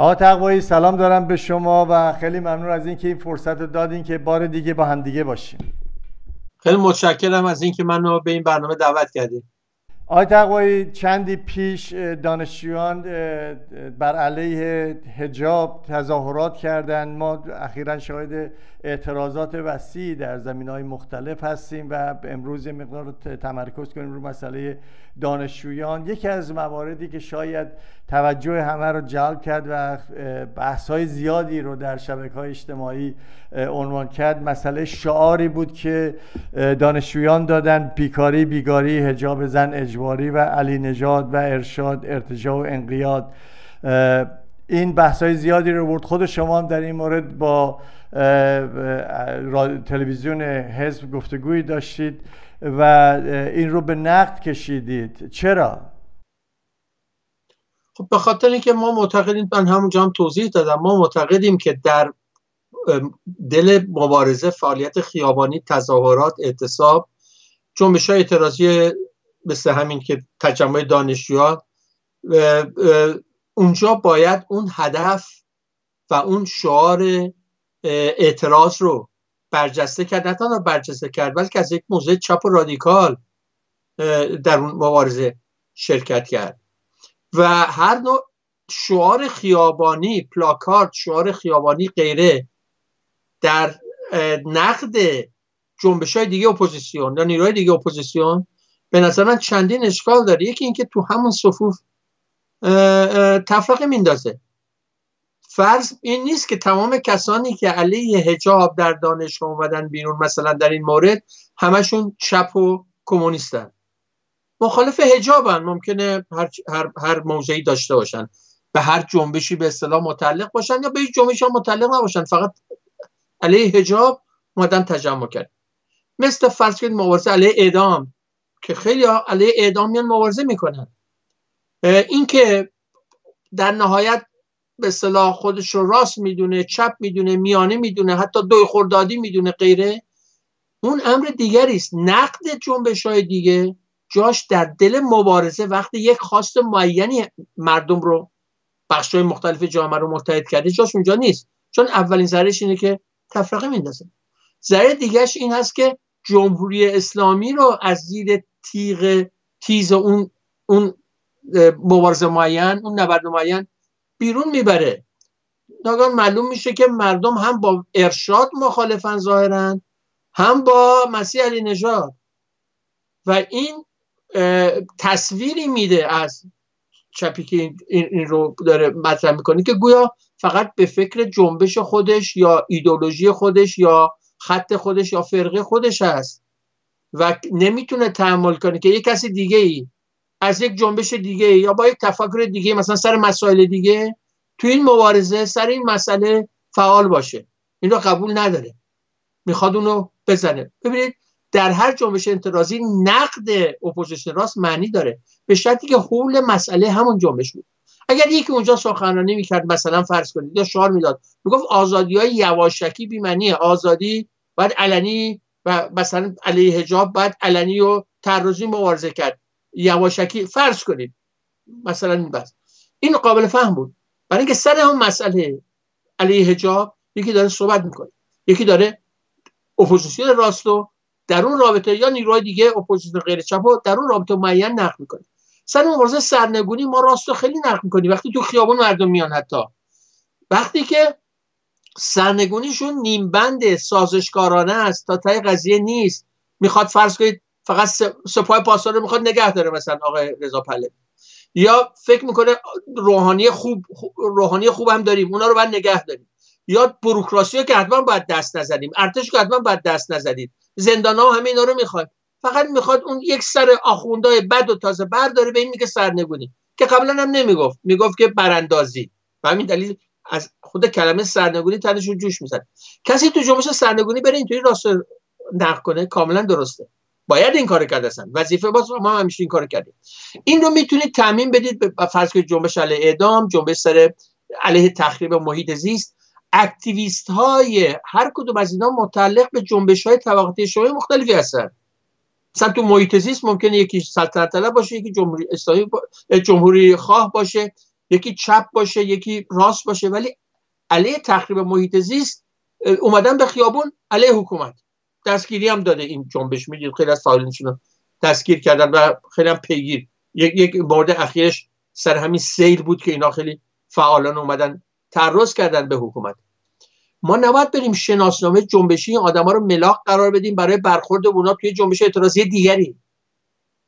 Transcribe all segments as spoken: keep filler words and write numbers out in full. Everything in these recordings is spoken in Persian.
آقا تقوایی سلام دارم به شما و خیلی ممنون از اینکه این فرصت رو دادین که بار دیگه با هم دیگه باشیم. خیلی متشکرم از اینکه منو به این برنامه دعوت کردید. آقای تقوایی چندی پیش دانشجویان بر علیه حجاب تظاهرات کردند. ما اخیراً شاهد اعتراضات وسیعی در زمینه‌های مختلف هستیم و امروز مقدار تمرکز کنیم رو مسئله دانشجویان. یکی از مواردی که شاید توجه همه رو جلب کرد و بحث‌های زیادی رو در شبکه‌های اجتماعی عنوان کرد، مسئله شعاری بود که دانشجویان دادن: بیکاری بیگاری، حجاب زن اجباری و علینژاد و ارشاد ارتجاع و انقیاد. این بحث‌های زیادی رو برد. خود شما هم در این مورد با تلویزیون حزب گفتگویی داشتید و این رو به نقد کشیدید. چرا؟ خب به خاطر اینکه ما معتقدیم، من همونجا هم توضیح دادم، ما معتقدیم که در دل مبارزه، فعالیت خیابانی، تظاهرات، اعتصاب، جنبش‌های اعتراضی مثل همین که تجمع دانشجویان، اونجا باید اون هدف و اون شعار اعتراض رو برجسته کرد. نه تنها برجسته کرد، بلکه از یک موضع چپ و رادیکال در اون مبارزه شرکت کرد و هر نوع شعار خیابانی، پلاکارد، شعار خیابانی غیره در نقد جنبش‌های دیگه اپوزیسیون یا نیروهای دیگه اپوزیسیون به نظر من چندین اشکال داره. یکی اینکه تو همون صفوف تفرقه میندازه. فرض این نیست که تمام کسانی که علیه حجاب در دانشگاه اومدن بیرون، مثلا در این مورد، همشون چپ و کمونیستن، مخالف حجابن. ممکنه هر هر, هر موضعی داشته باشن، به هر جنبشی به اصطلاح متعلق باشن یا به هیچ جنبشی متعلق نباشن، فقط علیه حجاب اومدن تجمع کرد. مثل فرض کنید مبارزه علیه اعدام که خیلی ها علیه اعدامیان مبارزه میکنن. این که در نهایت به اصطلاح خودش رو راست میدونه، چپ میدونه، میانه میدونه، حتی دوی خردادی میدونه، غیره، اون امر دیگری است. نقد جنبش‌های دیگه جاش در دل مبارزه، وقتی یک خواست معینی مردم رو، بخش‌های مختلف جامعه رو متحد کرده، جاش اونجا نیست، چون اولین ذریعش اینه که تفرقه میندازه. ذریع دیگهش این هست که جمهوری اسلامی رو از زیر تیغ تیز اون اون مبارزه معین، اون نبرد معین بیرون میبره. ناگهان معلوم میشه که مردم هم با ارشاد مخالفن ظاهرن، هم با مسیح علینژاد، و این تصویری میده از چپی که این, این رو داره مطرح میکنه که گویا فقط به فکر جنبش خودش یا ایدئولوژی خودش یا خط خودش یا فرقه خودش هست و نمیتونه تحمل کنه که یک کسی دیگه ای از یک جنبش دیگه یا با یک تفکر دیگه، مثلا سر مسائل دیگه، تو این مبارزه سر این مسئله فعال باشه. این رو قبول نداره، میخواد اونو بزنه. ببینید در هر جنبش اعتراضی نقد اپوزیسیون راست معنی داره، به شرطی که حول مسئله همون جنبش بود. اگر یکی اونجا سخنرانی میکرد، مثلا فرض کنید یا شعار میداد، میگفت آزادی‌های یواشکی بی معنیه، آزادی بعد علنی و مثلا علیه حجاب بعد علنی و تعرضی مبارزه کرد یواشکی، فرض کنید مثلا این بس، این قابل فهم بود، برای اینکه سر هم مسئله علیه حجاب یکی داره صحبت میکنه، یکی داره اپوزیسیون راستو در اون رابطه یا نیروهای دیگه اپوزیسیون غیر چپو در اون رابطه معین نقد میکنه. سر مبارزه سرنگونی ما راستو خیلی نقد میکنیم وقتی تو خیابون مردم میان، حتی وقتی که سرنگونیشون نیمبند سازشکارانه است، تا تای قضیه نیست، میخواد فرض کنید فقط سپاه پاسدار رو میخواد نگه داره، مثلا آقای رضا پهلوی، یا فکر میکنه روحانی خوب روحانی خوب هم داریم، اونا رو باید نگه داریم، یا بوروکراسی که حتما باید دست نزنیم، ارتش که حتما باید دست نزنید، زندانا همه اینا رو میخواد. فقط میخواد اون یک سر آخوندای بد و تازه برداره، به این میگه سرنگونی، که قبلا هم نمیگفت، میگفت که براندازی. و همین دلیل از خود کلمه سرنگونی تنشون جوش میزنه. کسی تو جنبش سرنگونی بره اینطوری راست نقد کنه، کاملا درسته، باید این کارو کرد، اصلا وظیفه باشه، ما هم همیشه این کارو کردیم. این رو میتونید تعمیم بدید به فرض کنید جنبش علیه اعدام، جنبش سر علیه تخریب محیط زیست، اکتیویست های هر کدوم از اینا متعلق به جنبش های طبقاتی اجتماعی مختلفی هستن. مثلا تو محیط زیست ممکنه یکی سلطنت طلب باشه، یکی جمهوری اسلامی با... جمهوری خواه باشه، یکی چپ باشه یکی راست باشه، ولی علیه تخریب محیط زیست اومدن به خیابون علیه حکومت. دستگیری هم داده این جنبش، میدید خیلی از فعالینشون دستگیر کردن و خیلی هم پیگیر. یک یک مورد اخیرش سر همین سیل بود که اینا خیلی فعالان اومدن تعرض کردن به حکومت. ما نباید بریم شناسنامه جنبشی این آدما رو ملاک قرار بدیم برای برخورد اونا توی جنبش اعتراضی دیگری.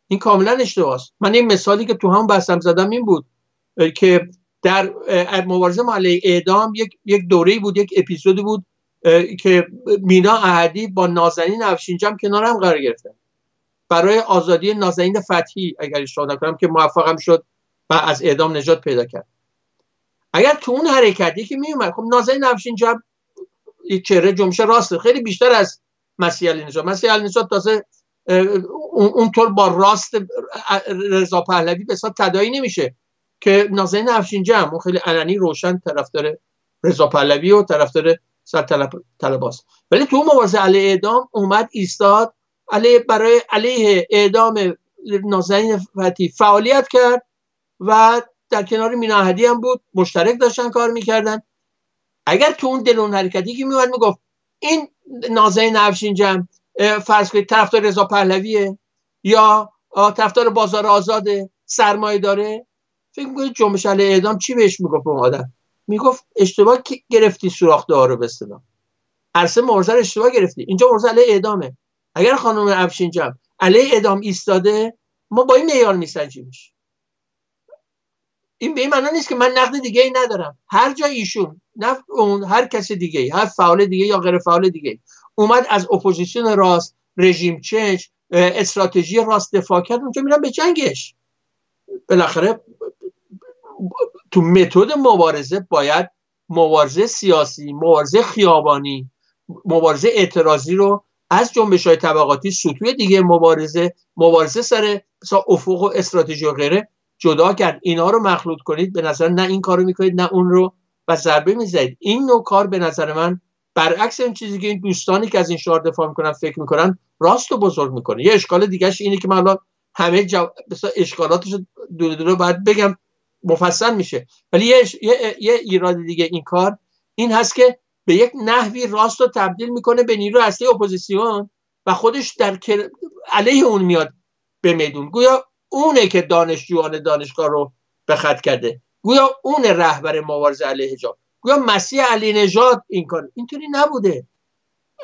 این کاملا اشتباهه. من این مثالی که تو هم بحثم زدم این بود که در مبارزه علیه اعدام یک یک دوره‌ای بود، یک اپیزودی بود که مینا احدی با نازنین نوشینجم کنار هم قرار گرفتن برای آزادی نازنین فتحی، اگر اشتباه نکنم، که موفقم شد و از اعدام نجات پیدا کرد. اگر تو اون حرکتی که می اومد، خب نازنین نوشینجم یک چهره جنبش راست خیلی بیشتر از مسیح علینژاد. مسیح علینژاد تازه اونطور با راست رضا پهلوی به حساب تداعی نمیشه که نازنین نوشینجم اون خیلی علنی روشن طرفدار رضا پهلوی و طرفدار سرطلباست. ولی تو مبارزه علیه اعدام اومد ایستاد، علیه برای علیه اعدام نازنین فتحی فعالیت کرد و در کنار مینا احدی هم بود، مشترک داشتن کار میکردن. اگر تو اون دلون حرکتی که میومد میگفت این نازنین نوشینجم فرض کنید طرفدار رضا پهلویه یا طرفدار بازار آزاد سرمایه داره، فکر میکنید جنبش علیه اعدام چی بهش میگفت؟ اون آدم میگفت اشتباه که گرفتی سوراخ‌ده‌ها رو، به اصطلاح عرصه مبارزه اشتباه گرفتی، اینجا مبارزه علیه اعدامه. اگر خانم نوشینجم علیه اعدام ایستاده، ما با این معیار میسنجیمش. این به این معنا نیست که من نقد دیگه ای ندارم، هر جا ایشون نف اون هر کسی دیگه ای، هر فعال دیگه یا غیر فعال دیگه اومد از اپوزیسیون راست، رژیم چنج، استراتژی راست دفاع کرد، اونجا میرن به جنگش. بالاخره تو متد مبارزه باید مبارزه سیاسی، مبارزه خیابانی، مبارزه اعتراضی رو از جنبش‌های طبقاتی، سطوح دیگه مبارزه، مبارزه سر مثلا افق و استراتژی و غیره جدا کرد. اینا رو مخلوط کنید، به نظر نه این کارو میکنید نه اون رو، و ضربه میزنید. این نوع کار به نظر من برعکس این چیزی که این دوستانی که از این شعار دفاع میکنن فکر میکنن راستو بزرگ میکنه. یه اشکال دیگه‌ش اینه که من همه جو... اشکالاتش دور دور بعد بگم مفصل میشه، ولی یه, یه،, یه ایراد دیگه این کار این هست که به یک نحوی راست رو تبدیل میکنه به نیرو اصلی اپوزیسیون و خودش در علیه اون میاد به میدون. گویا اونه که دانشجویان دانشگاه رو به خط کرده، گویا اون رهبر مبارزه علیه حجاب، گویا مسیح علینژاد این کار. اینطوری نبوده.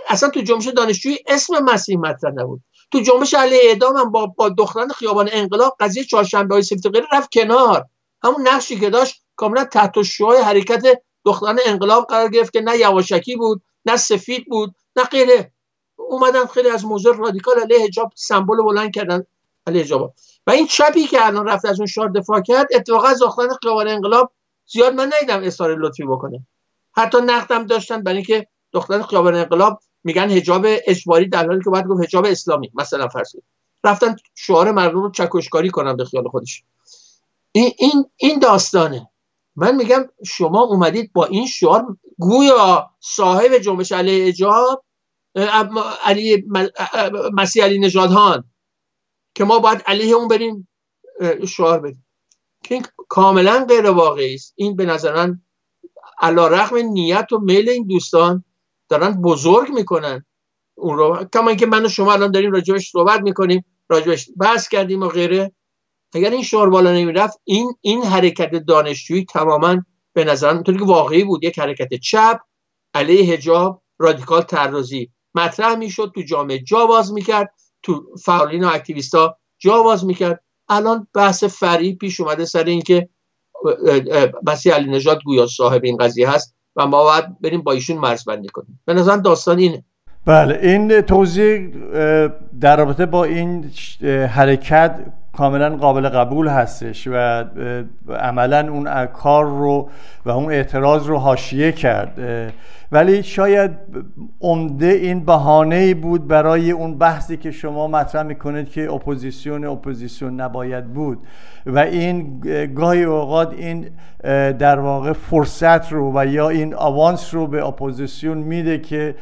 اصلا تو جنبش دانشجویی اسم مسیح مطرح نبود. تو جنبش علیه اعدام هم با, با دختران خیابان انقلاب قضیه چهارشنبه‌های سفت غیر رفت کنار. همون نقشی که داشت کاملا تحت شعاع حرکت دختران انقلاب قرار گرفت که نه یواشکی بود، نه سفید بود، نه غیره. اومدن خیلی از موضوع رادیکال علیه حجاب سمبل بلند کردن علیه حجاب. و این چپی که الان رفت از اون شعار دفاع کرد، اتفاقا از دختران خیابان انقلاب زیاد من ندیدم اصرار لطفی بکنه. حتی نقدم داشتن برای اینکه دختران خیابان انقلاب میگن حجاب اجباری، در حالی که باید گفت حجاب اسلامی مثلا فرض کنید. رفتن شعار مردم رو چکشکاری کنن به خیال خودش. این این داستانه. من میگم شما اومدید با این شعار گویا صاحب جنبش علیه حجاب علی مسیح علینژاد هان که ما باید علیه اون بریم شعار بدیم که این کاملا غیر واقعی است. این به نظر من علیرغم نیت و میل این دوستان دارن بزرگ میکنن اون رو، کما اینکه من و شما الان داریم راجعش صحبت میکنیم، راجعش بحث کردیم و غیره. اگر این شعار بالا نمیرفت، این این حرکت دانشجویی تماما به نظر من طوری که واقعی بود یک حرکت چپ علیه حجاب رادیکال تعرضی مطرح میشد، تو جامعه جا باز میکرد، تو فعالین و اکتیویستا جا باز میکرد. الان بحث فرعی پیش اومده سر اینکه مسیح علینژاد گویا صاحب این قضیه هست و ما باید بریم با ایشون مرزبندی کنیم. به نظر داستان اینه. بله، این توضیح در رابطه با این حرکت کاملا قابل قبول هستش و عملا اون کار رو و اون اعتراض رو حاشیه کرد، ولی شاید عمده این بهانه‌ای بود برای اون بحثی که شما مطرح میکنید که اپوزیسیون اپوزیسیون نباید بود و این گاهی اوقات این در واقع فرصت رو و یا این آوانس رو به اپوزیسیون میده که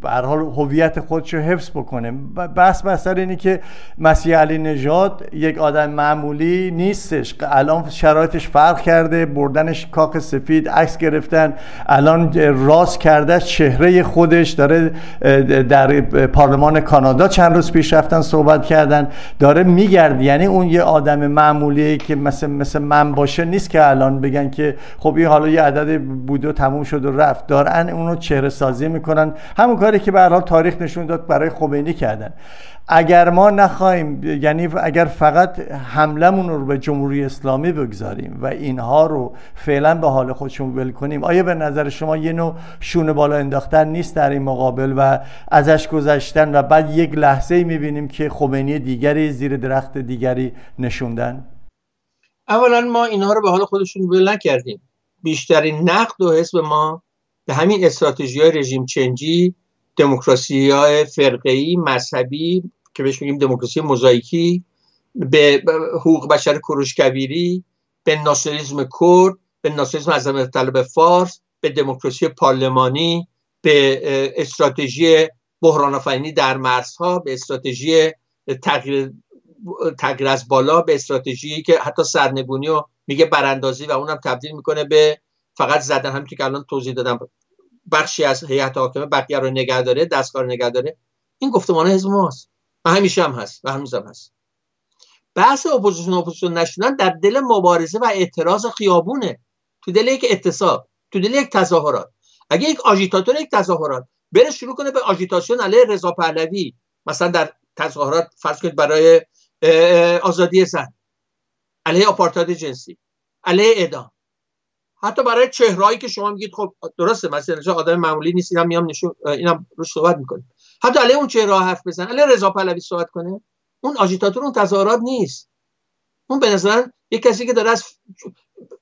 به هر حال هویت خودش رو حفظ بکنه. بس بسر اینه که مسیح علینژاد یک آدم معمولی نیستش، الان شرایطش فرق کرده، بردنش کاخ سفید، عکس گرفتن، الان راست کرده چهره خودش، داره در پارلمان کانادا چند روز پیش رفتن صحبت کردن، داره میگرد. یعنی اون یه آدم معمولی که مثل, مثل من باشه نیست که الان بگن که خب این حالا یه عدد بوده و تموم شد و رفت، دارن اونو چهره سازی میکنن، همون کاری که به هر حال تاریخ نشون داد برای خمینی کردن. اگر ما نخواهیم، یعنی اگر فقط حملمون رو به جمهوری اسلامی بگذاریم و اینها رو فعلا به حال خودشون ول کنیم، آیا به نظر شما یه نوع شونه بالا انداختن نیست در این مقابل و ازش گذشتن و بعد یک لحظه میبینیم که خمینی دیگری زیر درخت دیگری نشوندن؟ اولا ما اینها رو به حال خودشون ول نکردیم. بیشترین نقد و حس به ما به همین استراتژی‌های رژیم چنجی، دموکراسی‌های فرقه‌ای، مذهبی که بهش میگیم دموکراسی موزاییکی، به حقوق بشر کوروشگری، به ناسیونالیسم کرد، به ناسیونالیسم عظمت طلب فارس، به دموکراسی پارلمانی، به استراتژی بحران‌آفرینی در مرزها، به استراتژی تغییر تغییر از بالا، به استراتژی که حتی سرنگونی و میگه براندازی و اونم تبدیل میکنه به فقط زدن، همین که الان توضیح دادم، بخشی از هیئت حاکمه بقیه رو نگه داره، دستگاه رو نگه داره. این گفتمان حزب ماست و همیشه هم هست و هنوزم هست. بحث اپوزیسیون اپوزیسیون نشدن در دل مبارزه و اعتراض خیابونه، تو دل یک اعتصاب، تو دل یک تظاهرات. اگه یک آژیتاتور یک تظاهرات بره شروع کنه به آژیتاسیون علیه رضا پهلوی، مثلا در تظاهرات فرض کنید برای آزادی زن، علیه آپارتاید جنسی، علیه اعدام، حتی برای چهرهایی که شما میگید خب درسته مثلا آدم معمولی نیست، اینم میام نشون اینم روش صحبت میکنه، حتی علیه اون چهره حرف بزن، علیه رضا پهلوی صحبت کنه، اون آژیتاتور اون تظاهرات نیست. اون به نظر یک کسی که داره از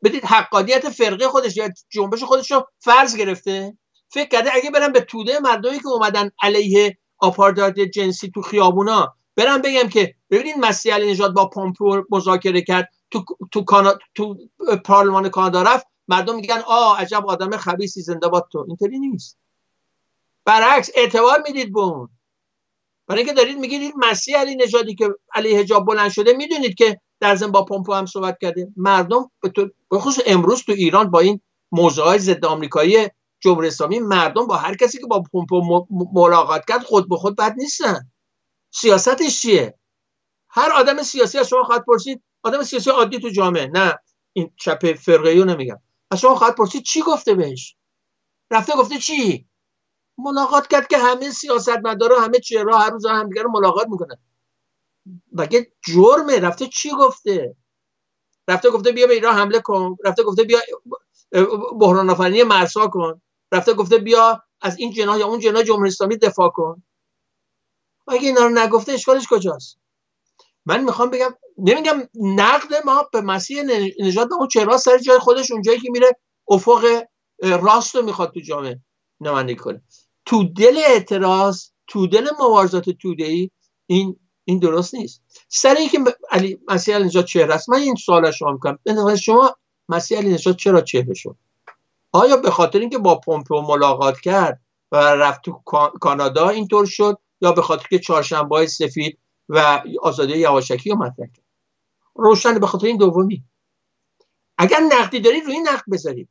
بدید حقانیت فرقه خودش یا جنبش خودش رو فرض گرفته، فکر کرده اگه برم به توده مردمی که اومدن علیه آپارتاید جنسی تو خیابونا برم بگم که ببینید مسیح علینژاد با پمپئو مذاکره کرد، تو تو کانا... تو پارلمان کانادا رفت، مردم میگن آه عجب آدم خبیثی زنده باد، تو اینطوری نیست. برعکس اعتبار میدید به اون، برای اینکه دارید میگید این مسیح علینژادی که علیه حجاب بلند شده، میدونید که در ضمن با پمپئو هم صحبت کرده. مردم به خصوص امروز تو ایران با این موضوعات ضد آمریکایی جمهوری اسلامی، مردم با هر کسی که با پمپئو ملاقات کرد خود به خود بد نیستن. سیاستش چیه؟ هر آدم سیاسی از شما خواهد پرسید، آدم سیاسی عادی تو جامعه، نه این چپ فرقه‌ایو نمیگم، از شما خواهد پرسید چی گفته بهش؟ رفته گفته چی؟ ملاقات کرد که همه سیاستمدارا، همه چهره‌ها هر روز همدیگه رو ملاقات میکنن. مگه جرمه؟ رفته چی گفته؟ رفته گفته بیا به ایران حمله کن، رفته گفته بیا بحران آفرینی مرزها کن، رفته گفته بیا از این جناح یا اون جناح جمهوری اسلامی دفاع کن. اگه اینا رو نگفته اشکالش کجاست؟ من میخوام بگم، نمیگم نقد ما به مسیح نژاد، اون چهره سر جای خودش، اونجایی که میره افق راست رو میخواد تو جامعه نمایندگی کنه، تو دل اعتراض، تو دل مبارزات توده‌ای، این این درست نیست. سر اینکه علی مسیح علینژاد چهره است، من این سوال شما میکنم، بنظر شما مسیح علینژاد چرا چهره شد؟ آیا به خاطر اینکه با پمپئو ملاقات کرد و رفت تو کانادا اینطور شد، یا به خاطر که چهارشنبه‌های سفید و آزادی یواشکی رو مطرح کرد؟ روشن به خاطر این دومی. اگر نقدی دارید روی نقد بذارید،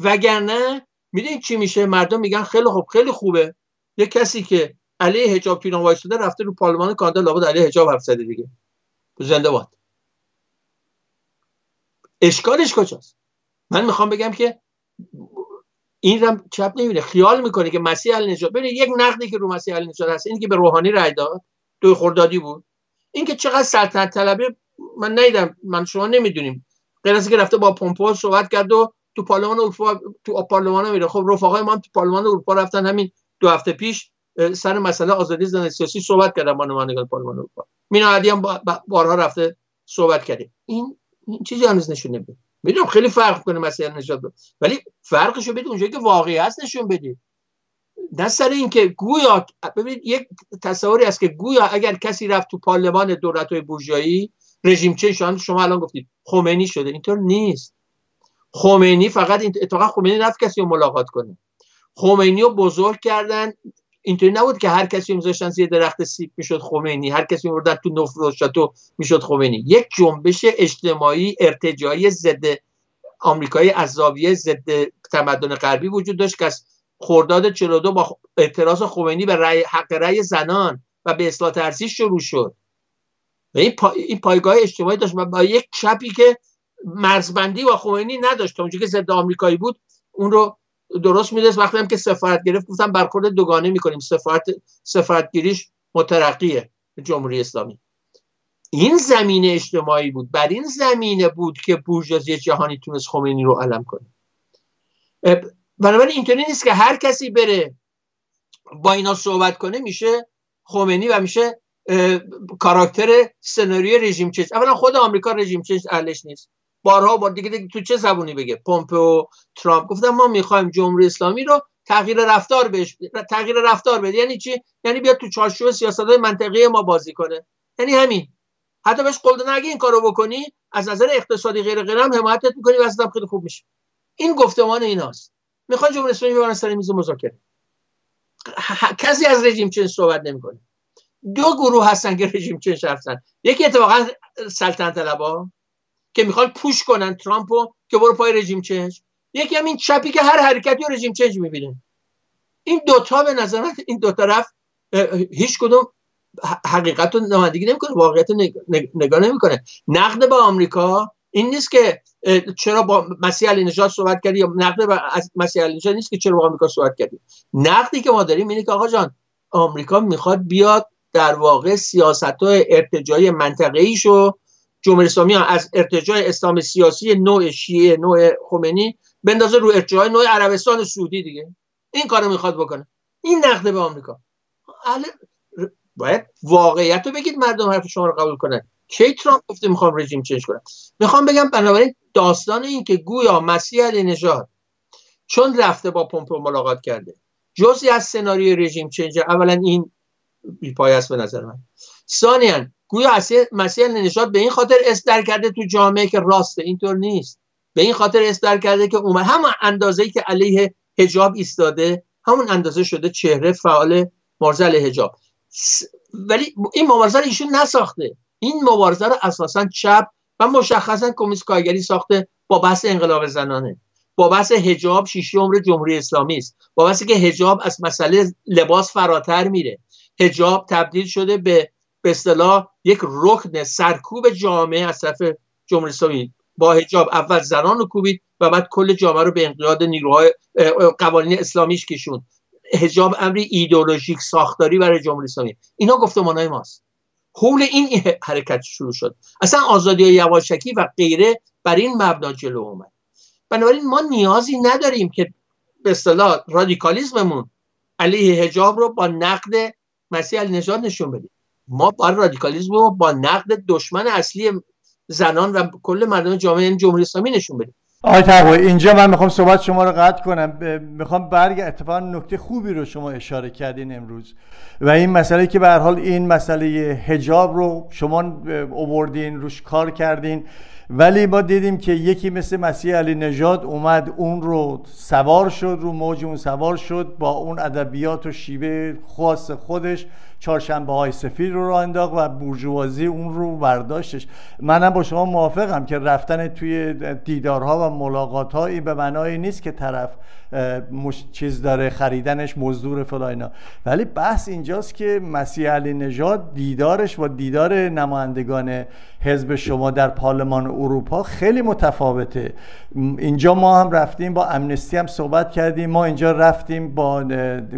وگرنه میدونید چی میشه؟ مردم میگن خیلی خوب، خیلی خوبه یه کسی که علیه حجاب تو ایران وایساده رفته رو پارلمان کانادا لابد علیه حجاب حرف زده دیگه، زنده باد. اشکالش کجاست؟ من میخوام بگم که این رم چپ نمیره، خیال میکنه که مسیح علینژاد، ببین یک نقدی که رو مسیح علینژاد هست این که به روحانی رای داد، دو خردادی بود، این که چقدر سلطنت طلبی، من نیدم، من شما نمیدونیم، غیر از که رفته با پمپئو صحبت کرد و تو پارلمان اروپا، تو پارلمان میره. خب رفقای ما هم تو پارلمان اروپا رفتن، همین دو هفته پیش سر مسئله آزادی زنان سیاسی صحبت کردن با نمایندگان پارلمان اروپا. مینا احدی هم بارها رفته صحبت کرده. این این چیزی هنوز نشون نمیده. میدونم خیلی فرق کنه مسئله نجات، ولی فرقشو بده اونجایی که واقعی هست نشون بدید. نه سر این که گویا، ببینید یک تصوری است که گویا اگر کسی رفت تو پارلمان دولت‌های بورژوایی رژیم چنج، شما الان گفتید خمینی شده، اینطور نیست. خمینی فقط، اتفاقا خمینی رفت کسی رو ملاقات کنه، خمینی رو بزرگ کردن، اینطوری نبود که هر کسی می‌ذاشتن زیر درخت سیب میشد خمینی، هر کسی می‌بردن تو نفروت شاتو میشد خمینی. یک جنبش اجتماعی ارتجاعی ضد آمریکایی از زاویه ضد تمدن غربی وجود داشت که از خرداد چهل و دو با اعتراض خمینی به رأی حق رأی زنان و به اصلاح ارضی شروع شد. و این, پا... این پایگاه اجتماعی داشت با یک چپی که مرزبندی با خمینی نداشت، اونجوری که ضد آمریکایی بود اون رو درست میدونست. وقتی هم که سفارت گرفت گفتم برخورد دوگانه میکنیم، سفارت سفارتگیریش مترقیه جمهوری اسلامی. این زمینه اجتماعی بود، بر این زمینه بود که بورژوازی جهانی تونست خمینی رو علم کنه. بنابراین اینطوری نیست که هر کسی بره با اینا صحبت کنه میشه خمینی و میشه کاراکتر سناریوی رژیم چنج. اولا خود آمریکا رژیم چنج اهلش نیست، بارها بار دیگه, دیگه تو چه زبونی بگه. پمپئو، ترامپ گفتن ما میخوایم جمهوری اسلامی رو تغییر رفتار بهش تغییر رفتار بده. یعنی چی؟ یعنی بیاد تو چارچوب سیاست‌های منطقی ما بازی کنه. یعنی همین، حتی بهش قول نگی این کارو بکنی از نظر اقتصادی غیر غیرم حمایتت می‌کنی و اصلا خیلی خوب میشه. این گفتمان ایناست، میخوان جمهوری اسلامی ببرن سر میز مذاکره. کسی از رژیم چنج صحبت نمی‌کنه. دو گروه هستن که رژیم چنج هستن، یکی اتفاقا سلطنت طلبا که میخوان پوش کنن ترامپو که برو پای رژیم چنج، یکی هم این چپی که هر حرکتی رو رژیم چنج میبینه. این دوتا به نظر من این دو طرف هیچ کدوم حقیقت رو نمایندگی نمیکنه، واقعیت رو نگاه نمیکنه. نقد به آمریکا این نیست که چرا با مسیح علینژاد صحبت کردی، یا نقد به مسیح علینژاد نیست که چرا با آمریکا صحبت کردی. نقدی که ما داریم اینه که آقا جان، آمریکا میخواد بیاد در واقع سیاست‌های ارتجاعی منطقه‌ایشو، جمهوری اسلامی از ارتجاع اسلام سیاسی نوع شیعه نوع خمینی بندازه رو ارتجاع نوع عربستان سعودی دیگه. این کارو میخواد بکنه. این نقد به آمریکا. باید واقعیت رو بگید، مردم حرف شما رو قبول کنن. کی ترامپ گفته میخوام رژیم چنج کنم؟ میخوام بگم بنابراین داستان این که گویا مسیح علینژاد چون رفته با پمپئو ملاقات کرده جزئی از سناریوی رژیم چنج، اولا این بی‌پایه است به نظر من. ثانیاً گویا مسیح علینژاد به این خاطر اصدار کرده تو جامعه که راسته، اینطور نیست. به این خاطر اصدار کرده که عمر همون اندازه‌ای که علیه حجاب ایستاده همون اندازه شده چهره فعال مبارزه علیه حجاب. ولی این مبارزه رو ایشون نساخته، این مبارزه رو اساساً چپ و مشخصاً کمیس کارگری ساخته با بحث انقلاب زنانه، با بحث حجاب شیشه عمر جمهوری اسلامی است، با بحثی که حجاب از مسئله لباس فراتر میره. حجاب تبدیل شده به به اصطلاح یک رکن سرکوب جامعه از طرف جمهوری اسلامی. با حجاب اول زنان رو کوبید و بعد کل جامعه رو به انقیاد نیروهای قوانین اسلامیش کشوند. حجاب امری ایدئولوژیک ساختاری برای جمهوری اسلامی. اینا گفتمانای ماست. حول این حرکت شروع شد. اصلا آزادی یواشکی و غیره بر این مبنا جلو اومد. بنابراین ما نیازی نداریم که به اصطلاح رادیکالیسممون علیه حجاب رو با نقد مسیح علینژاد نشون بدیم. ما با رادیکالیسم و با نقد دشمن اصلی زنان و کل مردم جامعه این جمهوری اسلامی نشون بدیم. آقای تقوی، اینجا من میخوام صحبت شما رو قطع کنم. میخوام برگ اتفاقا نکته خوبی رو شما اشاره کردین امروز و این مسئله که به هر حال این مسئله حجاب رو شما آوردین روش کار کردین، ولی ما دیدیم که یکی مثل مسیح علینژاد اومد اون رو سوار شد، رو موج اون سوار شد، با اون ادبیات و شیوه خاص خودش چهارشنبه های سفید رو راه انداخت و بورژوازی اون رو برداشتش. منم با شما موافقم که رفتن توی دیدارها و ملاقات‌ها این به معنای نیست که طرف مش... چیز داره خریدنش مزدور فلاینا، ولی بحث اینجاست که مسیح علینژاد دیدارش و دیدار نمایندگان حزب شما در پارلمان اروپا خیلی متفاوته. اینجا ما هم رفتیم با امنستی هم صحبت کردیم، ما اینجا رفتیم با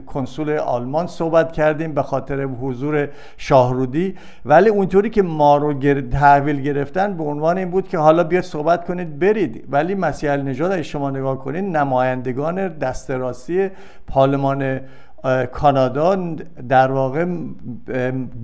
کنسول آلمان صحبت کردیم به خاطر حضور شاهرودی، ولی اونطوری که ما رو تحویل گرفتن به عنوان این بود که حالا بیاد صحبت کنید برید، ولی مسیح علینژاد اگه شما نگاه کنید نمایندگان دست راستی پارلمان کانادا در واقع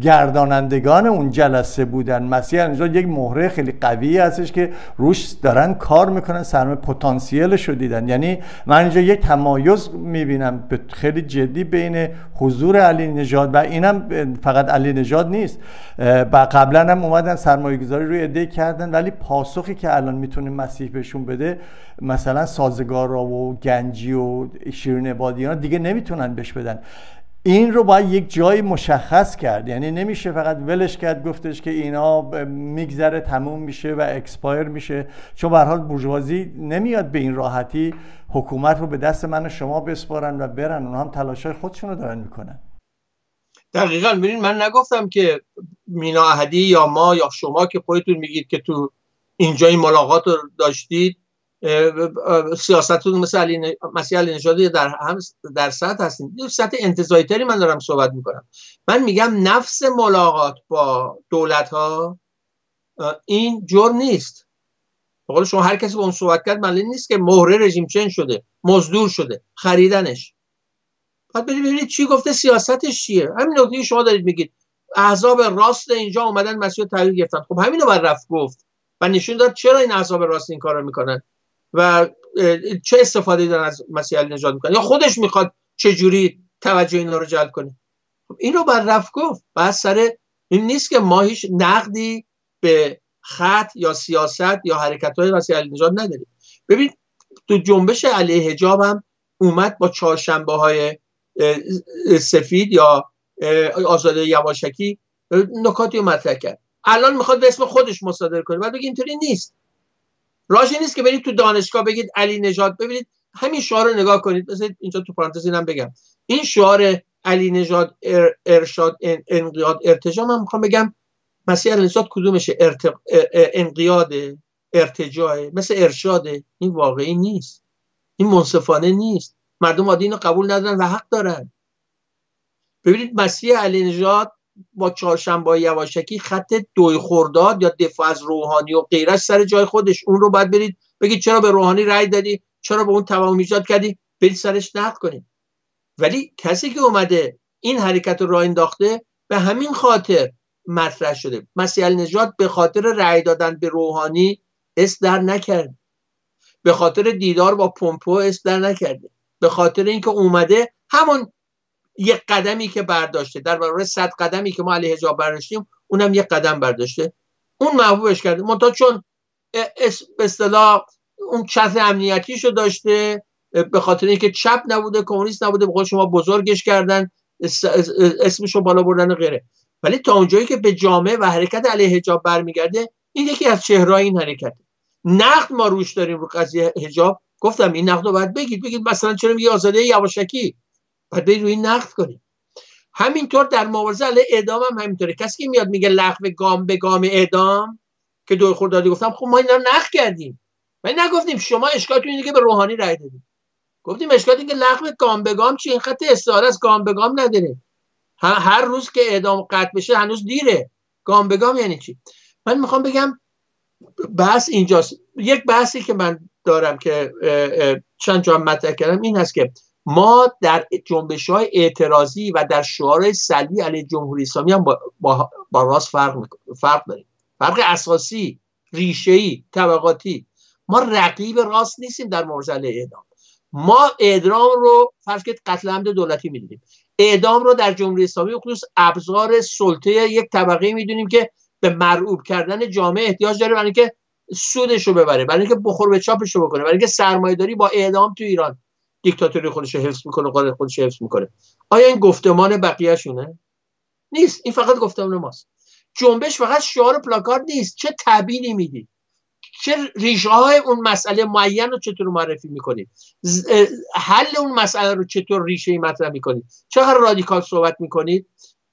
گردانندگان اون جلسه بودن. مسیح علینژاد یک مهره خیلی قوی هستش که روش دارن کار میکنن، سرمایه پتانسیلش رو دیدن. یعنی من اینجا یک تمایز میبینم خیلی جدی بین حضور علینژاد و اینم فقط علینژاد نیست، و قبلا هم اومدن سرمایه گذاری روی ایده کردن، ولی پاسخی که الان میتونه مسیح بهشون بده مثلا سازگارا و گنجی و شیرین بادیان دیگه نمیتونن بهش بدن. این رو باید یک جایی مشخص کرد، یعنی نمیشه فقط ولش کرد گفتش که اینا میگذره تموم میشه و اکسپایر میشه، چون به هر حال بورژوازی نمیاد به این راحتی حکومت رو به دست من و شما بسپارن و برن، اونها هم تلاشای خودشون رو دارن میکنن. دقیقاً. ببین من نگفتم که مینا احدی یا ما یا شما که خودتون میگید که تو اینجا این ملاقات رو داشتید، سیاستتون مثل مسیح علینژاد در هم در سطح هستیم، در سطح انتزاعی تری من دارم صحبت میکنم. من میگم نفس ملاقات با دولت ها این جرم نیست. به قول شما هر کسی با اون صحبت کرد معلوم نیست که مهره رژیم چنج شده، مزدور شده، خریدنش. بعد برید ببینید چی گفته، سیاستش چیه. همین نکته شما دارید میگید احزاب راست اینجا اومدن مسیح رو تحویل گرفتن. خب همین رو بر رفت گفت و نشون داد چرا این احزاب راست این کارو میکنن و چه استفاده دارن از مسیح علینژاد میکنن یا خودش میخواد چجوری توجه اینا رو جلب کنه. خب این رو بر رفت گفت. بعد سر این نیست که ما هیچ نقدی به خط یا سیاست یا حرکت‌های مسیح علینژاد نداریم. ببین تو جنبش علیه حجاب هم اومد با چهارشنبه‌های سفید یا آزاده یواشکی نکاتی رو مطرح کرد. الان میخواد به اسم خودش مصادره کنه. بعد بگی اینطوری نیست. راجی نیست که برید تو دانشگاه بگید علینژاد. ببینید همین شعار رو نگاه کنید. مثلا اینجا تو پرانتز اینم بگم، این شعار علینژاد ارشاد انقیاد ارتجا، من میخوام بگم مسیح علینژاد کدومشه؟ ارتق... انقیاد ارتجاعه، مثل ارشاده. این واقعی نیست، این منصفانه نیست. مردم عادی اینو قبول ندارن و حق دارن. ببینید مسیح علینژاد با چهارشنبه‌های یواشکی خط دوی خرداد یا دفاع از روحانی و غیرش سر جای خودش، اون رو باید برید بگید چرا به روحانی رأی دادی، چرا به اون توهم ایجاد کردی، برید سرش نقد کنید. ولی کسی که اومده این حرکت رو راه انداخته به همین خاطر مطرح شده. مسیح علینژاد به خاطر رأی دادن به روحانی اس در نکرد، به خاطر دیدار با پمپئو اس در نکرده، به خاطر اینکه اومده همون یک قدمی که برداشته در برابر صد قدمی که ما علیه حجاب برداشتیم، اونم یک قدم برداشته، اون محبوبش کرده. منتها چون به اصطلاح اون چتر امنیتیشو داشته، به خاطر اینکه چپ نبوده، کمونیست نبوده، به قول شما بزرگش کردن، اسمشو بالا بردن و غیره. ولی تا اونجایی که به جامعه و حرکت علیه حجاب برمیگرده، این یکی از چهره‌های این حرکت. نقد ما روش داریم رو قضیه حجاب. گفتم این نقد رو باید بگید، بگید مثلا چرا میگی آزادی یواشکی، باید برید روی نقد کنید. همینطور در مبارزه علیه اعدام هم همینطوره. کسی که میاد میگه لغو گام به گام اعدام که دو خردادی گفتم، خب ما اینا رو نقد کردیم ولی نگفتیم شما اشکالتون اینه که به روحانی رأی دادید. گفتیم اشکال اینه که لغو گام به گام چی، این خط استعاره است، گام به گام نداره. هر روز که اعدام قطع بشه هنوز دیره. گام به گام یعنی چی؟ من میخوام بگم بحث اینجاست. یک بحثی که من دارم که چند جا مطرح کردم این هست که ما در جنبش‌های اعتراضی و در شعارهای سلبی علیه جمهوری اسلامی هم با, با, با راست فرق فرق داریم. فرق اساسی، ریشه‌ای، طبقاتی. ما رقیب راست نیستیم در مبارزه علیه اعدام. ما اعدام رو فرض کنید قتل عمد دولتی می‌دونیم. اعدام رو در جمهوری اسلامی خصوص ابزار سلطه یک طبقه می‌دونیم که به مرعوب کردن جامعه احتیاج داره برای اینکه سودش رو ببره، برای اینکه بخور به چاپش رو بکنه، برای اینکه سرمایه‌داری با اعدام تو ایران دیکتاتوری خودش رو حفظ میکنه، قانون خودش رو حفظ میکنه. آیا این گفتمان بقیه شونه؟ نیست. این فقط گفتمان ماست. جنبش فقط شعار پلاکارد نیست. چه تعبیری میدید، چه ریشه های اون مسئله معین رو چطور معرفی میکنید، حل اون مسئله رو چطور ریشه ای مطرح میکنید، چقدر رادیکال صحبت میکنید،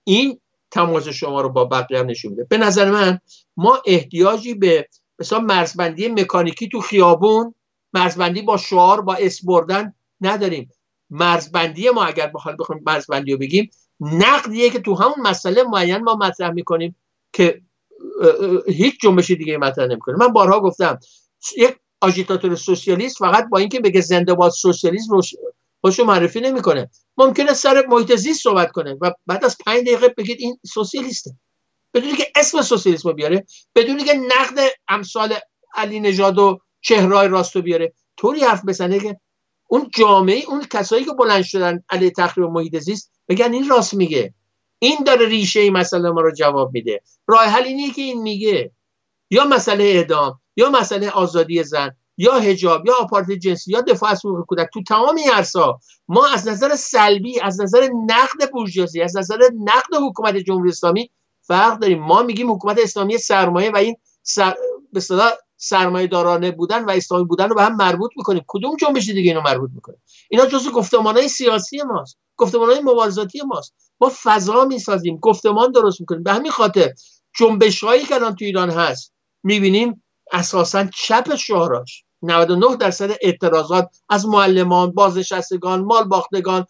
این تماس شما رو با بقیه هم نشون میده. به نظر من ما احتیاجی به مثلا مرزبندی مکانیکی تو خیابون، مرزبندی با شعار، با اسم بردن نداریم. مرزبندی ما اگر بخوام بخوام مرزبندی رو بگیم، نقدیه که تو همون مسئله معین ما مطرح میکنیم که هیچ جنبش دیگه مطرح نمیکنه. من بارها گفتم یک آژیتاتور سوسیالیست فقط با اینکه بگه زنده باد سوسیالیسم خوشو معرفی نمیکنه. ممکنه سر محیط زیست صحبت کنه و بعد از پنج دقیقه بگید این سوسیالیسته، بدون که اسم سوسیالیسم بیاره، بدون که نقد امثال علینژاد و چهرهای راستو بیاره، طوری حرف بزنه که اون جامعه، اون کسایی که بلند شدن علیه تخریب محیط زیست بگن این راست میگه، این داره ریشه این مسئله ما رو جواب میده، راه حل اینیه که این میگه، یا مسئله اعدام یا مسئله آزادی زن یا حجاب یا آپارتheid جنسی یا دفاع از حقوق کودک، تو تمام این عرصا ما از نظر سلبی، از نظر نقد بورژوازی، از نظر نقد حکومت جمهوری اسلامی فرق داریم. ما میگیم حکومت اسلامی سرمایه و این سر... به اصطلاح سرمایه‌دارانه بودن و اسلامی بودن رو به هم مربوط میکنیم. کدوم جنبش دیگه اینو مربوط میکنه؟ اینا جزو گفتمانهای سیاسی ماست، گفتمانهای مبارزاتی ماست. ما فضا میسازیم، گفتمان درست میکنیم. به همین خاطر جنبش‌هایی که الان تو ایران هست میبینیم اساساً چپ شهراش نود و نه درصد اعتراضات از معلمان، بازنشستگان، مال باختگان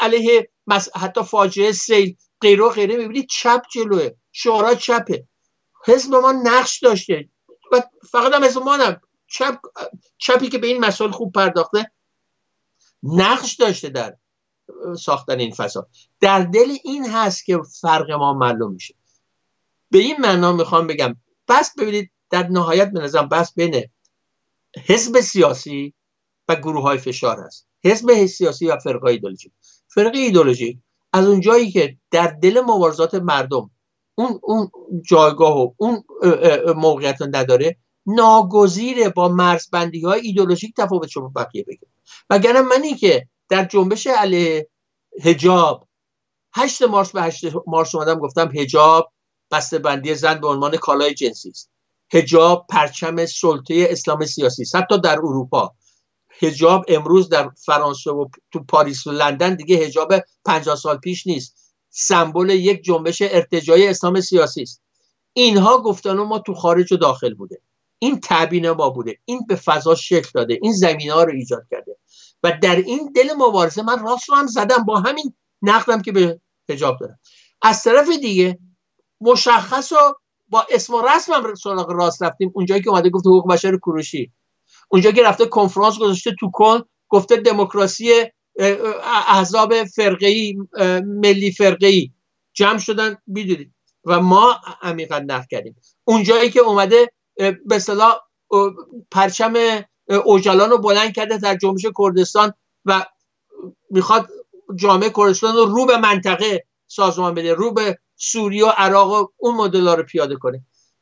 علیه مس... حتی فاجعه سیل غیره و غیره، میبینید چپ جلوه، شعارها چپه. حزب ما نقش داشته و فقط هم حزب ما هم چپ... چپی که به این مسائل خوب پرداخته نقش داشته در ساختن این فساد. در دل این هست که فرق ما معلوم میشه. به این معنا میخوام بگم پس ببینید در نهایت به نظرم بس بین حزب سیاسی و گروه های فشار هست. حزب سیاسی و فرقه ایدئولوژیک. فرقه ایدئولوژیک از اون جایی که در دل مبارزات مردم اون اون جایگاه و اون موقعیت نداره، ناگزیره با مرزبندی های ایدئولوژیک تفاوت شما بقیه بگه. وگرنه منی که در جنبش علیه حجاب هشت مارس به هشت مارس اومدم گفتم حجاب بسته‌بندی زن به عنوان کالای جنسی است. حجاب پرچم سلطه اسلام سیاسی است. حتی در اروپا حجاب امروز در فرانسه و تو پاریس و لندن دیگه حجاب پنجاه سال پیش نیست، سمبل یک جنبش ارتجاعی اسلام سیاسی است. اینها گفتانو ما تو خارج و داخل بوده، این تبیین ما بوده، این به فضا شکل داده، این زمینه‌ها رو ایجاد کرده و در این دل مبارزه من راست رو هم زدم با همین نقدم که به حجاب دارم. از طرف دیگه مشخص و با اسم و رسم هم سراغ راست رفتیم، اونجایی که اومده گفته حقوق بشر کوروشی، اونجایی که رفته کنفرانس گذاشته تو کن گفته دموکراسی احزاب فرقه‌ای، ملی فرقه‌ای جمع شدن میدونید و ما عمیقاً نقد کردیم. اونجایی که اومده به اصطلاح پرچم اوجلان رو بلند کرده در جنبش کردستان و میخواد جامعه کردستان رو رو به منطقه سازمان بده، رو به سوریه و عراق و اون مدل‌ها رو پیاده کنه.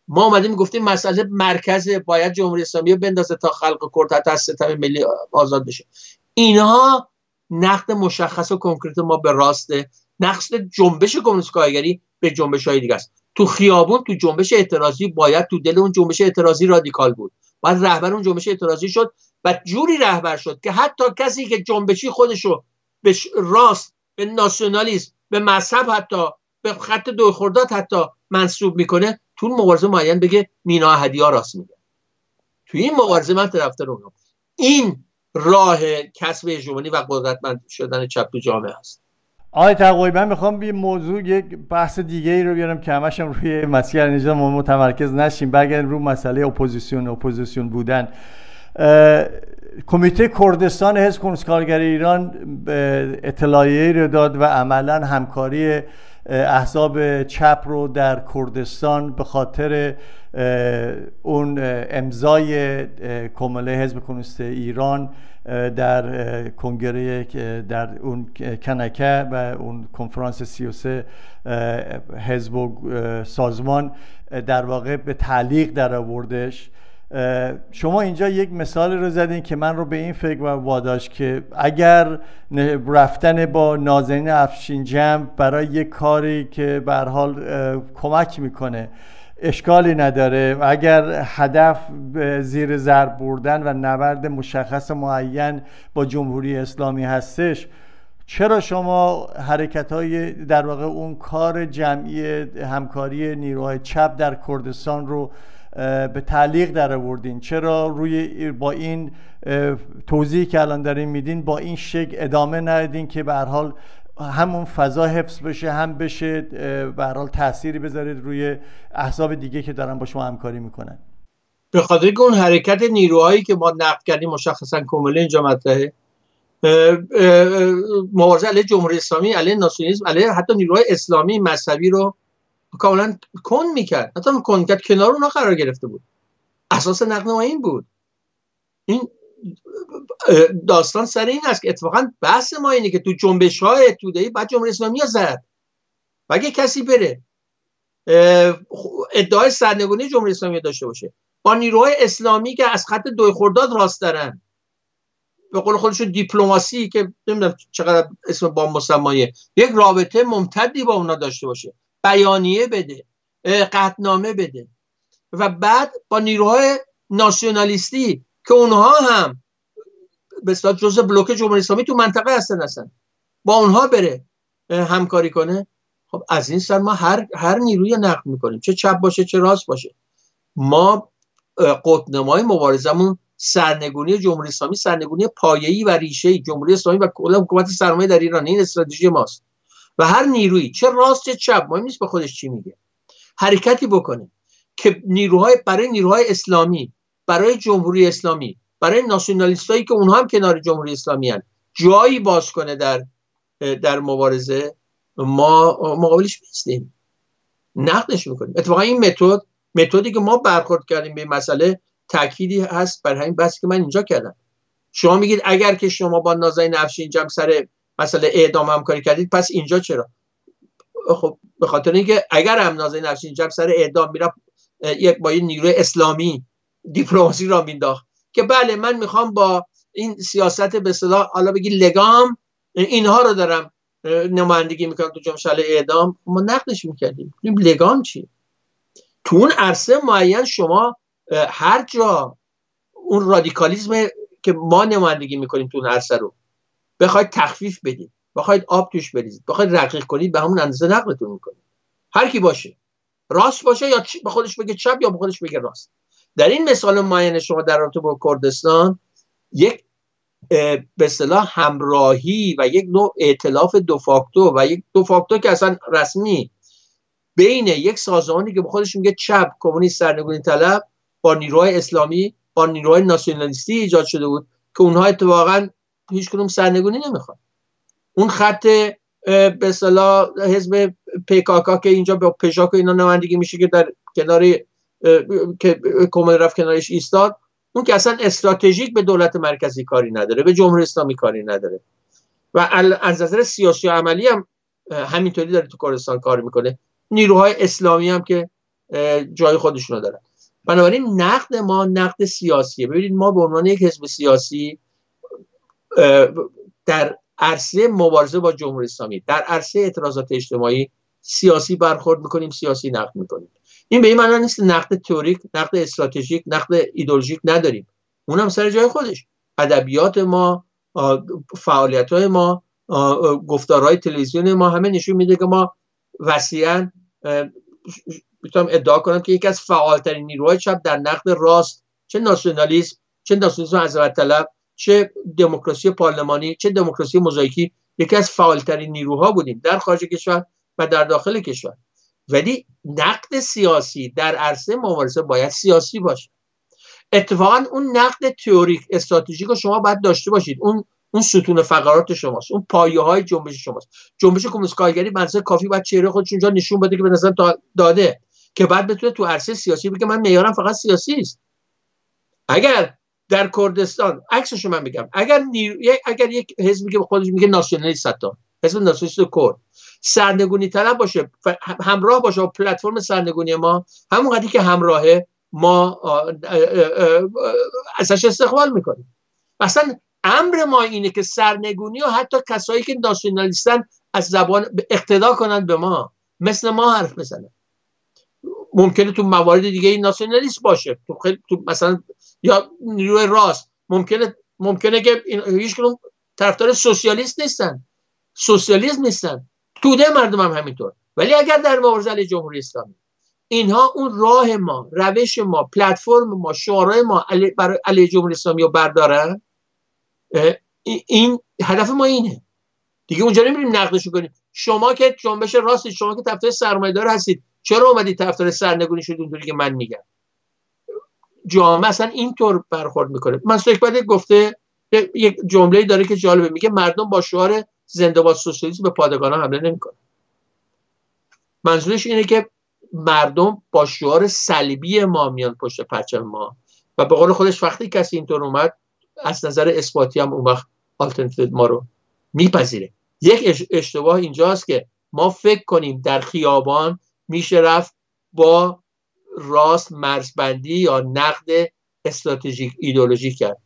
ما اومدیم گفتیم مسئله مرکزه، باید جمهوری اسلامی رو بندازه تا خلق کرد حتی از ستم ملی آزاد بشه. اینها نقد مشخص و کنکرت ما به راسته، نقد جنبش کمونیست کارگری به جنبش‌های دیگه است. تو خیابون تو جنبش اعتراضی باید تو دل اون جنبش اعتراضی رادیکال بود، باید رهبر اون جنبش اعتراضی شد و جوری رهبر شد که حتی کسی که جنبشی خودشو به راست، به ناسیونالیسم، به مذهب، حتی به خط دو خرداد حتی منسوب میکنه، تو مبارزه معین بگه مینا احدی ها راست میگه. تو این مبارزه من طرفدار اونم. این راه کسب هژمونی و قدرتمند شدن چپ تو جامعه است. آقای تقوی، من میخوام به موضوع یک بحث دیگه ای رو بیارم که همش هم روی مسیح علینژاد ما متمرکز نشیم، برگردیم رو مسئله اپوزیسیون، اپوزیسیون بودن. کمیته کردستان حزب کمونیست کارگری ایران اطلاعیه‌ای رو داد و عملا همکاری احزاب چپ رو در کردستان به خاطر اون امضای کومله حزب کمونیست ایران در کنگره، در اون کنکه و اون کنفرانس سی و سه حزب و سازمان در واقع به تعلیق در آوردش. شما اینجا یک مثال رو زدین که من رو به این فکر واداشت که اگر رفتن با نازنین نوشینجم برای یک کاری که به هر حال کمک میکنه اشکالی نداره، اگر هدف زیر ضرب بردن و نبرد مشخص معین با جمهوری اسلامی هستش، چرا شما حرکت‌های در واقع اون کار جمعی همکاری نیروهای چپ در کردستان رو به تعلیق در آوردین؟ چرا روی با این توضیحی که الان دارین میدین با این شکل ادامه ندادین که به هر حال همون فضا حفظ بشه، هم بشه به هر حال تأثیری بذارید روی احزاب دیگه که دارن با شما همکاری میکنن؟ به خاطر که اون حرکت نیروهایی که ما نقد کردیم مشخصا کومله اینجا مطرحه، مبارزه علیه جمهوری اسلامی، علیه ناسیونالیسم، علیه حتی نیروهای اسلامی مذهبی رو کاملا کن میکرد، حتی کن کرد، کنار اونا قرار گرفته بود. اساس نقد ما این بود. این داستان سر این است که اتفاقا بحث ما اینه که تو جنبش های توده‌ای بعد جمهوری اسلامی ها زد و اگه کسی بره ادعای سرنگونی جمهوری اسلامی داشته باشه با نیروهای اسلامی که از خط دوی خرداد راست دارن، به قول خودشون دیپلماسی که نمیدونم چقدر اسم با مسمایه، یک رابطه ممتدی با اونا داشته باشه، بیانیه بده، قطعنامه بده، و بعد با نیروهای ناسیونالیستی که اونها هم به اصطلاح جزء بلوک جمهوری اسلامی تو منطقه هستن هستن با اونها بره همکاری کنه. خب از این سر ما هر هر نیروی نقد میکنیم، چه چپ باشه چه راست باشه. ما قطب‌نمای مبارزمون سرنگونی جمهوری اسلامی، سرنگونی پایه‌ای و ریشه‌ای جمهوری اسلامی و کل حکومت سرمایه در ایران، این استراتژی ماست. و هر نیرویی چه راست چه چپ، مهم نیست به خودش چی میگه، حرکتی بکنه که نیروهای برای نیروهای اسلامی، برای جمهوری اسلامی، برای ناسیونالیستایی که اونها هم کنار جمهوری اسلامی هستن، جایی باز کنه در در مبارزه. ما مقابلش نیستیم، نقدش میکنیم. اتفاقا این متد، متدی که ما برخورد کردیم به مسئله، تأکیدی هست بر همین بحثی که من اینجا کردم. شما میگید اگر که شما با نازنین نوشینجم سر مسئله اعدام همکاری کردید، پس اینجا چرا؟ خب به خاطر اینکه اگر هم نازنین نوشینجم سر اعدام میرفت، یک با یه نیروی اسلامی دیپلماسی را مینداخت که بله من میخوام با این سیاست به اصطلاح حالا بگی لگام اینها رو دارم نمایندگی میکنم تو جمشله اعدام، ما نقدش میکردیم. لگام چی؟ تو اون عرصه معین شما هر جا اون رادیکالیزم که ما نمایندگی میکنیم تو اون عرصه رو بخواید تخفیف بدید، بخواید آب توش بریزید، بخواید رقیق کنید، به همون اندازه نقدتون میکنید. هر کی باشه، راست باشه یا به خودش بگه چپ یا به خودش بگه راست. در این مثال معین شما در رابطه با کردستان یک به اصطلاح همراهی و یک نوع ائتلاف دو فاکتور و یک دو فاکتور که اصلا رسمی بین یک سازمانی که به خودش میگه چپ کمونیست سرنگونی طلب با نیروهای اسلامی، با نیروهای ناسیونالیستی ایجاد شده بود که اونها اتفاقا هیچ کدوم سرنگونی نمیخوان. اون خط به اصطلاح حزب پیکاکا که اینجا با پژاک و اینا نمایندگی میشه که در کنار که کومله رفت کنارش ایستاد، اون که اصلا استراتژیک به دولت مرکزی کاری نداره، به جمهوری اسلامی کاری نداره و از نظر سیاسی و عملی هم همینطوری داره تو کردستان کار میکنه. نیروهای اسلامی هم که جای خودشونو دارن. بنابراین نقد ما نقد سیاسیه. ببینید ما به عنوان یک حزب سیاسی در عرصه مبارزه با جمهوری اسلامی، در عرصه اعتراضات اجتماعی سیاسی برخورد میکنیم، سیاسی نقد میکنیم. این به این معنی نیست نقد تئوریک، نقد استراتژیک، نقد ایدئولوژیک نداریم. اونم سر جای خودش. ادبیات ما، فعالیت‌های ما، گفتارهای تلویزیون ما همه نشون میده که ما وسیعاً میتونم ادعا کنم که یکی از فعالترین نیروهای چپ در نقد راست، چه ناسیونالیسم، چه ناسیونالیسم عظمت طلب، چه دموکراسی پارلمانی، چه دموکراسی موزاییکی، یکی از فعالترین نیروها بودیم در خارج کشور و در داخل کشور. ولی نقد سیاسی در عرصه مبارزه باید سیاسی باشه. اتفاقا اون نقد تئوریک استراتژیک رو شما باید داشته باشید. اون اون ستون فقرات شماست، اون پایه‌های جنبش شماست. جنبش کمونیست کارگری منزل کافی باید چهره خودش اونجا نشون بده که به نظر داده که بعد بتونه تو عرصه سیاسی بگه من معیارم فقط سیاسی است. اگر در کردستان عکسش من بگم، اگر نیر... اگر یک حزبی که خودش میگه ناسیونالیست، تا حزب ناسیونالیست کرد سرنگونی طلب باشه، همراه باشه و پلتفرم سرنگونی ما همون قدری که همراهه، ما ازش استقبال میکنیم. اصلا امر ما اینه که سرنگونی و حتی کسایی که ناسیونالیستن از زبان اقتدا کنند به ما، مثل ما حرف بزنن. ممکنه تو موارد دیگه این ناسیونالیست باشه، تو خیلی تو مثلا یا نیروی راست، ممکنه ممکنه که هیچ کدوم طرفدار سوسیالیست نیستن، سوسیالیسم نیستن، توده مردم هم همینطور. ولی اگر در مبارزه علیه جمهوری اسلامی اینها اون راه ما، روش ما، پلتفرم ما، شعارهای ما برای علیه جمهوری اسلامی رو بردارن، این هدف ما اینه دیگه. اونجا نمیریم نقدشو کنیم. شما که جنبش راستید، شما که طرفدار سرمایه‌دار هستید، چرا اومدید طرفدار سرنگونی شدید اونطوری که من میگم؟ جامعه اصلا اینطور برخورد میکنه. من صحبت گفته یک جمله‌ای داره که جالبه، میگه مردم با شعار زنده باد سوسیالیسم به پادگان ها حمله نمیکنه. منظورش اینه که مردم با شعار سلبی ما میان پشت پرچم ما و به قول خودش وقتی کسی اینطور اومد از نظر اثباتی هم اون وقت آلترناتیو ما رو میپذیره. یک اشتباه اینجاست که ما فکر کنیم در خیابان میشه رفت با راست مرزبندی یا نقد استراتژیک ایدئولوژی کرد.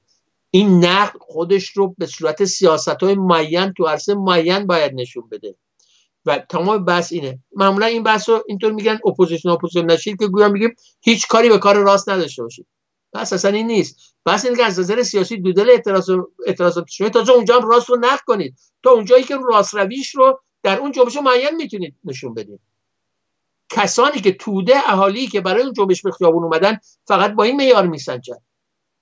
این نقد خودش رو به صورت سیاست‌های معین تو عرصه معین باید نشون بده و تمام بحث اینه. معمولا این بحث رو اینطور میگن اپوزیسیون اپوزیسیون نشید که گویا میگیم هیچ کاری به کار راست نداشته باشید. بس اصلا این نیست. بس اینکه از نظر سیاسی دودل اعتراض اعتراضات شما تا اونجا هم راست رو نقد کنید، تا اونجایی که راست رویش رو در اون جنبش معین میتونید نشون بدید. کسانی که توده اهالی که برای اون جنبش به خیابون اومدن فقط با این معیار میسنجن.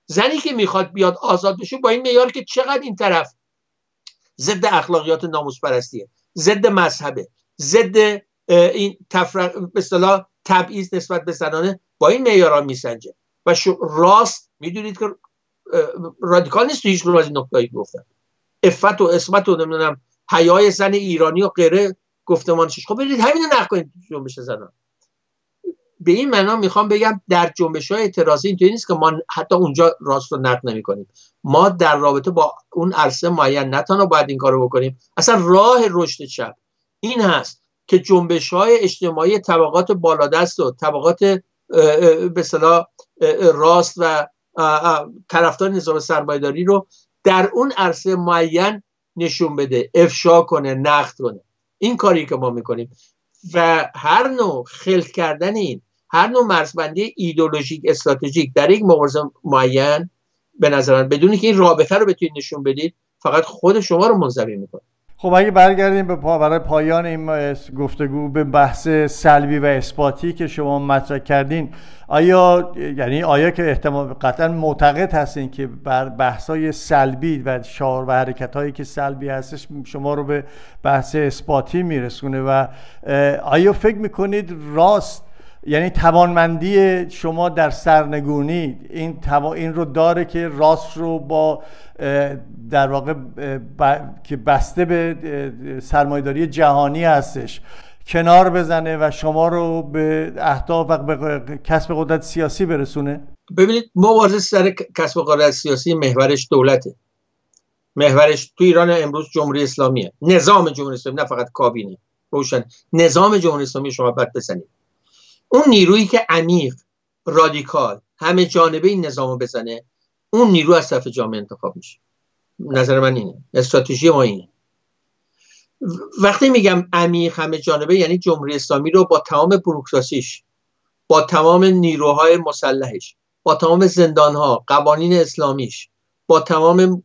زنی که میخواد بیاد آزاد بشه با این معیار که چقدر این طرف ضد اخلاقیات ناموسپرستیه، ضد مذهبه، ضد این تفرق به اصطلاح تبعیض نسبت به زنانه، با این معیارا میسنجه. و راست میدونید که رادیکال نیست، هیچ روز نکته‌ای گفتن عفت و عصمت و نمیدونم حیای زن ایرانی و غیره گفتمانش. خب برید همین رو نقد کنید جنبش زنان. به این معنا میخوام بگم در جنبش‌های اعتراضی اینطوری نیست که ما حتی اونجا راست رو نقد نمی‌کنیم. ما در رابطه با اون عرصه معین نتانا باید این کارو بکنیم. اصلا راه رشد چپ این هست که جنبش‌های اجتماعی طبقات بالادست و طبقات به اصطلاح راست و طرفدار نظام سرمایه‌داری رو در اون عرصه معین نشون بده، افشا کنه، نقد کنه. این کاری که ما می‌کنیم و هر نوع خلط کردن این، هر نوع مرزبندی ایدئولوژیک استراتژیک در یک مبارزه معین به نظر من بدون که این رابطه رو بتونید نشون بدید فقط خود شما رو منزوی میکنه. خب اگه برگردیم به پا برای پایان این گفتگو به بحث سلبی و اثباتی که شما مطرح کردین، آیا یعنی آیا که احتمال قطعا معتقد هستین که بر بحث‌های سلبی و شعار و حرکت‌هایی که سلبی هستش شما رو به بحث اثباتی میرسونه؟ و آیا فکر میکنید راست یعنی توانمندی شما در سرنگونی این توا... این رو داره که راست رو با در واقع ب... که بسته به سرمایه‌داری جهانی هستش کنار بزنه و شما رو به اهداف و به کسب قدرت سیاسی برسونه؟ ببینید مبارزه سر کسب قدرت سیاسی محورش دولته. محورش تو ایران امروز جمهوری اسلامیه، نظام جمهوری اسلامی، نه فقط کابینه. روشن نظام جمهوری اسلامی شما بعد بزنید. اون نیرویی که عمیق، رادیکال، همه جانبه این نظامو بزنه، اون نیرو از صف جامعه انتخاب میشه. نظر من اینه، استراتژی ما اینه. وقتی میگم عمیق همه جانبه یعنی جمهوری اسلامی رو با تمام بوروکراسیش، با تمام نیروهای مسلحش، با تمام زندانها، قوانین اسلامیش، با تمام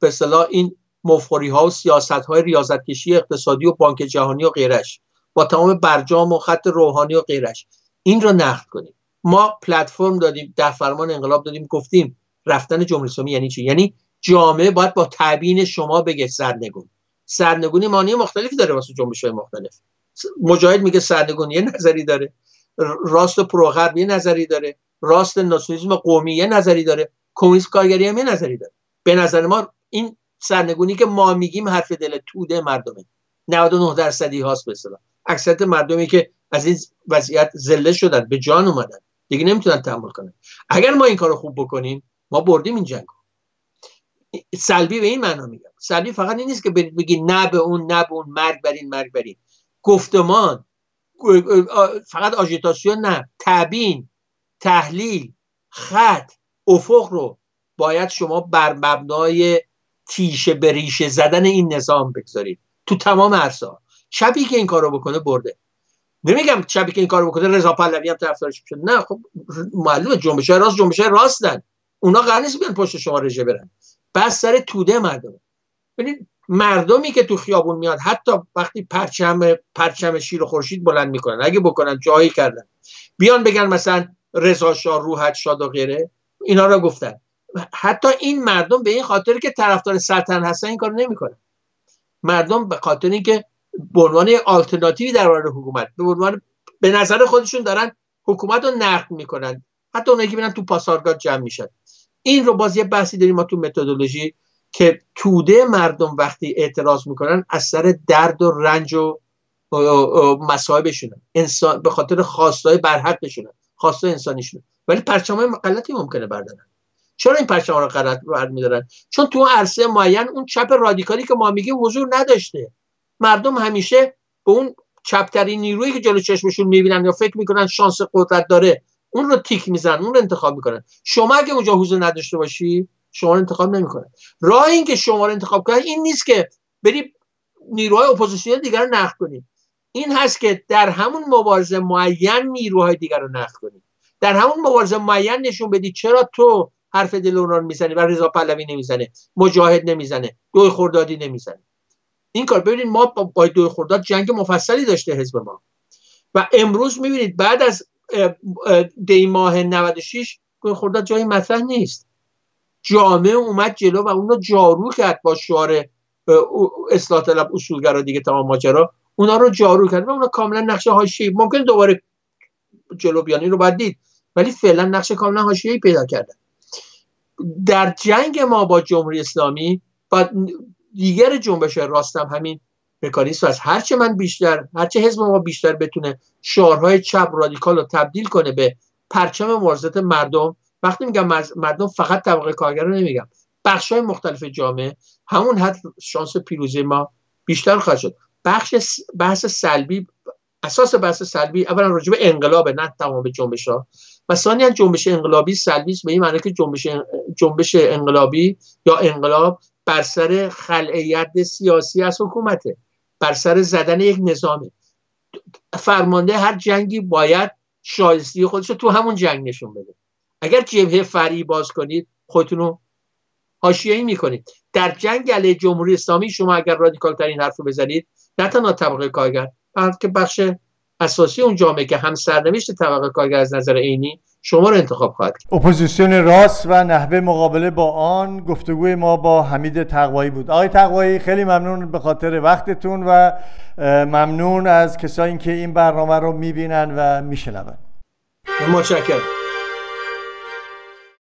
به اصطلاح این مفخوری‌ها و سیاست‌های ریاضت‌کشی اقتصادی و بانک جهانی و غیرش، با تمام برجام و خط روحانی و غیرش، این رو نقد کنیم. ما پلتفرم دادیم، در فرمان انقلاب دادیم، گفتیم رفتن جمهوری اسلامی یعنی چی؟ یعنی جامعه باید با تبیین شما بگه سرنگون. سرنگونی معنی مختلفی داره واسه جنبش‌های مختلف. مجاهد میگه سرنگونی یه نظری داره، راست پروغرب یه نظری داره، راست ناسیونالیسم قومی یه نظری داره، کمونیسم کارگری هم یه نظری داره. به نظر ما این سرنگونی که ما میگیم حرف دل توده مردمه، نود و نه درصدی هاست. به اصطلاح اکثریت مردمی که از این وضعیت ذله شدن، به جان اومدن، دیگه نمیتونن تحمل کنن. اگر ما این کارو خوب بکنیم ما بردیم این جنگو. سلبی به این معنا میگم، سلبی فقط این نیست که برید بگی نه به اون، نه به اون، مرگ بر این، مرگ بر این. گفتمان، فقط آژیتاسیون نه، تبیین، تحلیل، خط، افق رو باید شما بر مبنای تیشه به ریشه زدن این نظام بگذارید تو تمام عرصه‌ها. شبی که این کارو بکنه برده. نمیگم شبی که این کارو بکنه رضا پهلوی هم طرفدارش بشه، نه. خب معلومه جنبش راست جنبش راستن، اونا قرار نیست بیان پشت شما رژه برن. بس سر توده مردم. ببینید مردمی که تو خیابون میاد، حتی وقتی پرچم پرچم شیر و خورشید بلند میکنن، اگه بکنن جایی کردن، بیان بگن مثلا رضا شاه، روحت شاد و غیره، اینا رو گفتن. حتی این مردم به این خاطر که طرفدار سلطنت هستن این کارو نمیکنن. مردم به خاطر اینکه به عنوان آلترناتیوی در برابر حکومت، به عنوان به نظر خودشون دارن حکومت رو نقد میکنن، حتی اونایی که میرن تو پاسارگاه جمع میشن. این رو باز یه بحثی داریم ما تو متدولوژی که توده مردم وقتی اعتراض میکنن از سر درد و رنج و مصائبشونه، انسان به خاطر خواستای برحقشونه، خواستای انسانیشونه، ولی پرچمای غلطی ممکنه بردارن. چرا این پرچما رو غلط برمی‌دارن؟ چون تو عرصه معین اون چپ رادیکالی که ما میگیم حضور نداشته. مردم همیشه به اون چپترین نیرویی که جلو چشمشون میبینن یا فکر میکنن شانس قدرت داره اون رو تیک میزنن، اون رو انتخاب میکنن. شما اگه اونجا حضور نداشته باشی شما رو انتخاب نمیکنن. راه این که شما رو انتخاب کنن این نیست که بری نیروهای اپوزیسیون دیگر رو نخ کنی، این هست که در همون مبارزه معین نیروهای دیگر رو نخ کنی، در همون مبارزه معین نشون بدی چرا تو حرف دل اونان میزنی و رضا پهلوی نمیزنه، مجاهد نمیزنه، دوی خردادی نمیزنه. این کار ببینید ما با دوی خرداد جنگ مفصلی داشته حزب ما و امروز میبینید بعد از دی ماه نود و شش دوی خرداد جای مطرح نیست. جامعه اومد جلو و اون رو جارو کرد با شعار اصلاح طلب اصولگرا دیگه تمام ماجرا، اونا رو جارو کرد و اونا کاملا نقش حاشیه‌ای ممکن دوباره جلو بیان این رو باید دید، ولی فعلا نقش کاملا حاشیه‌ای پیدا کردن. در جنگ ما با جمهوری اسلامی و دیگر جنبش راستم همین مکانیزم و از هرچه من بیشتر هرچه حزب ما بیشتر بتونه شعارهای چپ رادیکال رو تبدیل کنه به پرچم مبارزات مردم. وقتی میگم مردم فقط طبقه کارگر نمیگم، بخش‌های مختلف جامعه، همون حد شانس پیروزی ما بیشتر خواهد شد. بخش بحث سلبی، اساس بحث سلبی اولا راجع به انقلاب نه تمام جنبش‌ها و ثانیاً جنبش انقلابی سلبی است به این معنی که جنبش جنبش انقلابی یا انقلاب بر سر خلعیت سیاسی از حکومته، بر سر زدن یک نظامه. فرمانده هر جنگی باید شایستی خودش رو تو همون جنگ نشون بده. اگر جبهه فرعی باز کنید خودتون رو حاشیه‌ای می‌کنید. در جنگ علیه جمهوری اسلامی شما اگر رادیکال ترین حرف رو بزنید نه تنها طبقه کارگر بلکه بخش اساسی اون جامعه که هم سرنوشت طبقه کارگر از نظر عینی شما رو انتخاب خواهد کرد. اپوزیسیون راست و نحوه مقابله با آن. گفتگوی ما با حمید تقوایی بود. آقای تقوایی خیلی ممنون به خاطر وقتتون و ممنون از کسایی که این برنامه رو می‌بینن و می‌شنون. متشکرم.